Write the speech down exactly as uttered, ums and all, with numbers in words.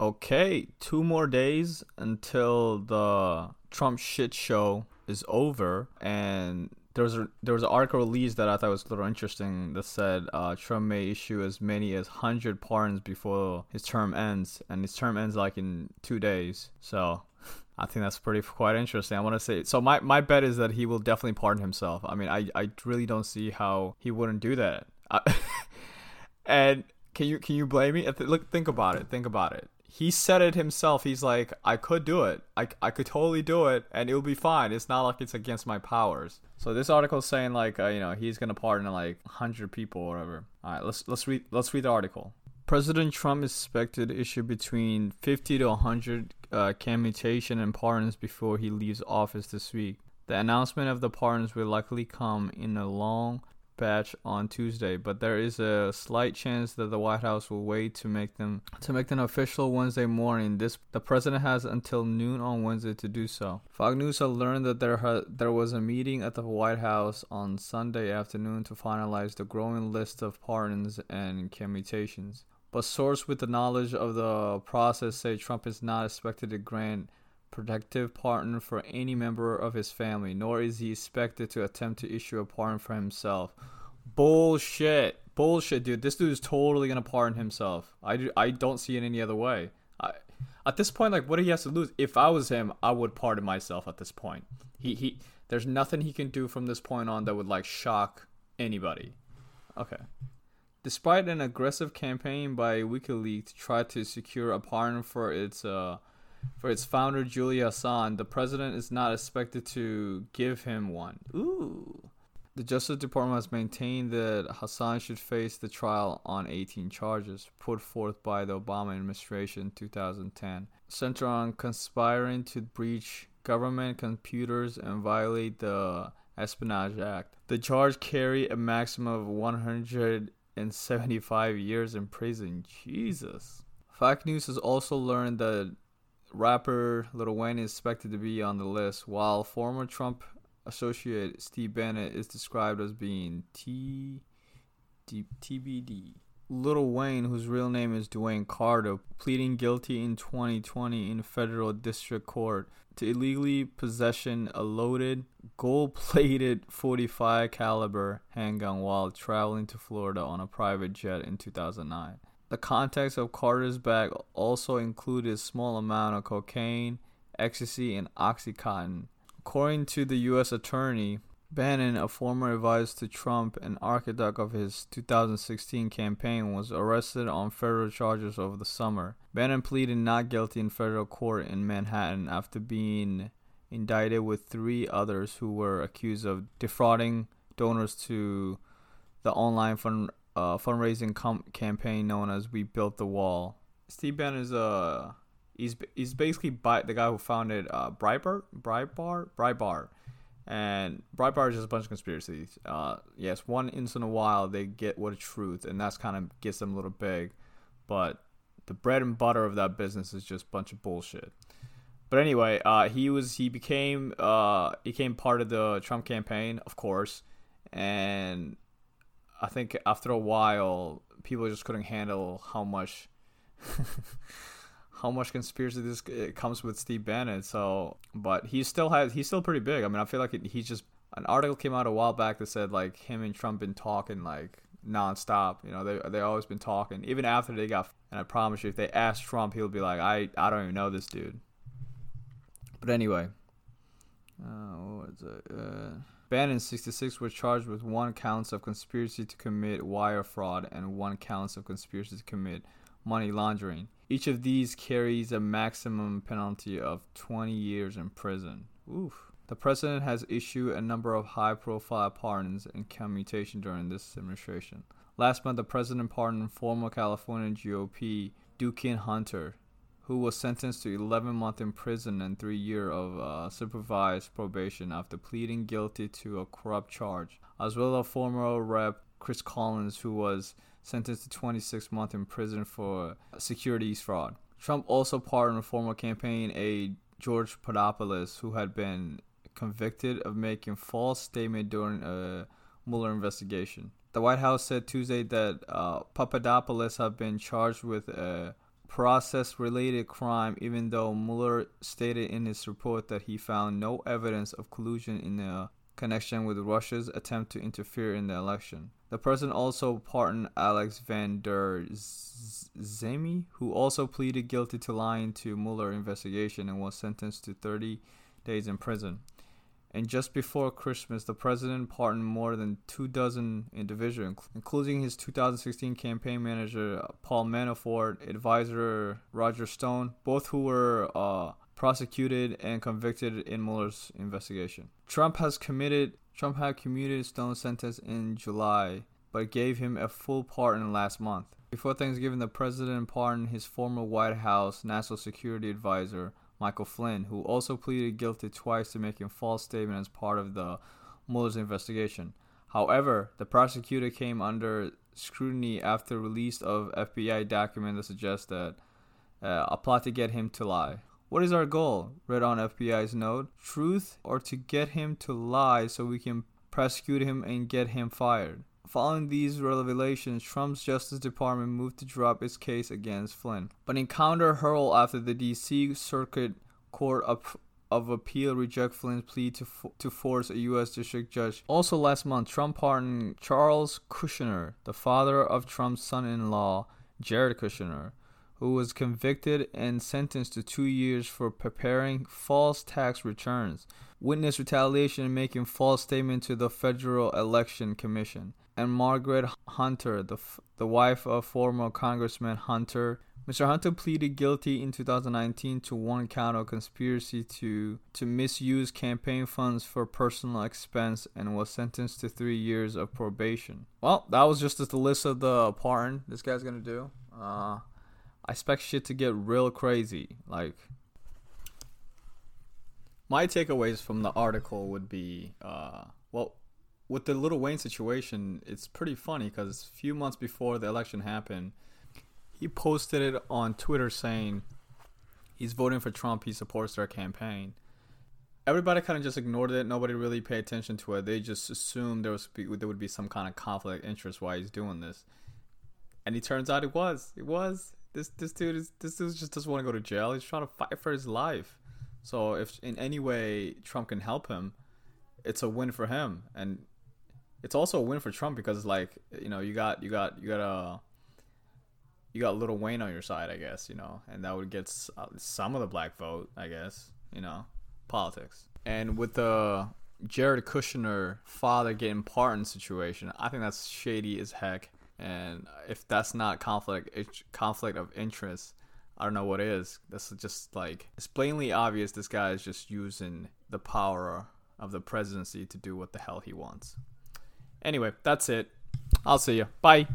Okay, two more days until the Trump shit show is over, and there was a, there was an article released that I thought was a little interesting that said uh, Trump may issue as many as one hundred pardons before his term ends, and his term ends like in two days. So I think that's pretty quite interesting. I want to say, so my, my bet is that he will definitely pardon himself. I mean, I, I really don't see how he wouldn't do that. I, and can you can you blame me? Look, think about it. Think about it. He said it himself. He's like, I could do it. I, I could totally do it, and it'll be fine. It's not like it's against my powers. So this article's saying like, uh, you know, he's gonna pardon like one hundred people or whatever. All right, let's let's read let's read the article. President Trump is expected to issue between fifty to one hundred uh, commutation and pardons before he leaves office this week. The announcement of the pardons will likely come in a long batch on Tuesday, but there is a slight chance that the White House will wait to make them to make them official Wednesday morning. This the president has until noon on Wednesday to do so. Fox News had learned that there ha- there was a meeting at the White House on Sunday afternoon to finalize the growing list of pardons and commutations. But sources with the knowledge of the process say Trump is not expected to grant protective pardon for any member of his family, nor is he expected to attempt to issue a pardon for himself. Bullshit. Bullshit, dude. This dude is totally going to pardon himself. I, do, I don't see it any other way. I, at this point, like, what do he have to lose? If I was him, I would pardon myself at this point. He, he, there's nothing he can do from this point on that would, like, shock anybody. Okay. Despite an aggressive campaign by WikiLeaks to try to secure a pardon for its uh, for its founder, Julian Assange, the president is not expected to give him one. Ooh. The Justice Department has maintained that Assange should face the trial on eighteen charges put forth by the Obama administration in two thousand ten, centered on conspiring to breach government computers and violate the Espionage Act. The charge carry a maximum of one hundred seventy-five years in prison. Jesus. Fox News has also learned that rapper Lil Wayne is expected to be on the list, while former Trump associate Steve Bannon is described as being T- T- TBD. Lil Wayne, whose real name is Dwayne Carter, pleading guilty in twenty twenty in federal district court to illegally possession a loaded, gold-plated forty-five caliber handgun while traveling to Florida on a private jet in two thousand nine. The contents of Carter's bag also included a small amount of cocaine, ecstasy, and Oxycontin. According to the U S attorney, Bannon, a former advisor to Trump and architect of his two thousand sixteen campaign, was arrested on federal charges over the summer. Bannon pleaded not guilty in federal court in Manhattan after being indicted with three others who were accused of defrauding donors to the online fund. A uh, fundraising com- campaign known as We Built the Wall. Steve Bannon is uh, he's he's basically by, the guy who founded uh, Breitbart, Breitbart, Breitbart, and Breitbart is just a bunch of conspiracies. Uh, yes, one inch in a while they get what is truth, and that's kind of gets them a little big. But the bread and butter of that business is just a bunch of bullshit. But anyway, uh, he was he became uh he became part of the Trump campaign, of course, and I think after a while, people just couldn't handle how much, how much conspiracy this it comes with Steve Bannon. So, but he still has, he's still pretty big. I mean, I feel like it, he's just. An article came out a while back that said like him and Trump been talking like nonstop. You know, they they always been talking even after they got. And I promise you, if they asked Trump, he'll be like, I I don't even know this dude. But anyway, uh, what was it? Uh, Bannon, sixty-six, was charged with one count of conspiracy to commit wire fraud and one count of conspiracy to commit money laundering. Each of these carries a maximum penalty of twenty years in prison. Oof. The president has issued a number of high-profile pardons and commutation during this administration. Last month, the president pardoned former California G O P Dukin Hunter, who was sentenced to eleven months in prison and three years of uh, supervised probation after pleading guilty to a corrupt charge, as well as former Representative Chris Collins, who was sentenced to twenty-six months in prison for securities fraud. Trump also pardoned former campaign aide George Papadopoulos, who had been convicted of making false statements during a Mueller investigation. The White House said Tuesday that uh, Papadopoulos had been charged with a process-related crime, even though Mueller stated in his report that he found no evidence of collusion in the connection with Russia's attempt to interfere in the election. The president also pardoned Alex van der Zemi, who also pleaded guilty to lying to Mueller investigation and was sentenced to thirty days in prison. And just before Christmas, the president pardoned more than two dozen individuals, including his two thousand sixteen campaign manager, Paul Manafort, advisor Roger Stone, both who were uh, prosecuted and convicted in Mueller's investigation. Trump has committed, Trump had commuted Stone's sentence in July, but gave him a full pardon last month. Before Thanksgiving, the president pardoned his former White House National Security Advisor, Michael Flynn, who also pleaded guilty twice to making false statements as part of the Mueller's investigation. However, the prosecutor came under scrutiny after release of F B I document that suggests that uh, a plot to get him to lie. What is our goal? Read on F B I's note. Truth or to get him to lie so we can prosecute him and get him fired. Following these revelations, Trump's Justice Department moved to drop its case against Flynn, but encountered hurl after the D C Circuit Court of, of Appeal rejected Flynn's plea to fo- to force a U S district judge. Also last month, Trump pardoned Charles Kushner, the father of Trump's son-in-law, Jared Kushner, who was convicted and sentenced to two years for preparing false tax returns, witness retaliation, and making false statements to the Federal Election Commission. And Margaret Hunter, the f- the wife of former Congressman Hunter. Mister Hunter pleaded guilty in two thousand nineteen to one count of conspiracy to, to misuse campaign funds for personal expense and was sentenced to three years of probation. Well, that was just the list of the pardon this guy's going to do. Uh, I expect shit to get real crazy. Like, my takeaways from the article would be, uh, well, with the Lil Wayne situation, it's pretty funny because a few months before the election happened, he posted it on Twitter saying he's voting for Trump, he supports their campaign. Everybody kind of just ignored it. Nobody really paid attention to it. They just assumed there was there would be some kind of conflict of interest why he's doing this. And it turns out it was. It was. This this dude is this dude just doesn't want to go to jail. He's trying to fight for his life. So if in any way Trump can help him, it's a win for him. And it's also a win for Trump because, like, you know, you got you got you got a uh, you got Lil Wayne on your side, I guess, you know, and that would get some of the black vote, I guess, you know, politics. And with the Jared Kushner father getting pardoned situation, I think that's shady as heck. And if that's not conflict conflict of interest, I don't know what is. That's just like, it's plainly obvious this guy is just using the power of the presidency to do what the hell he wants. Anyway, that's it. I'll see you. Bye.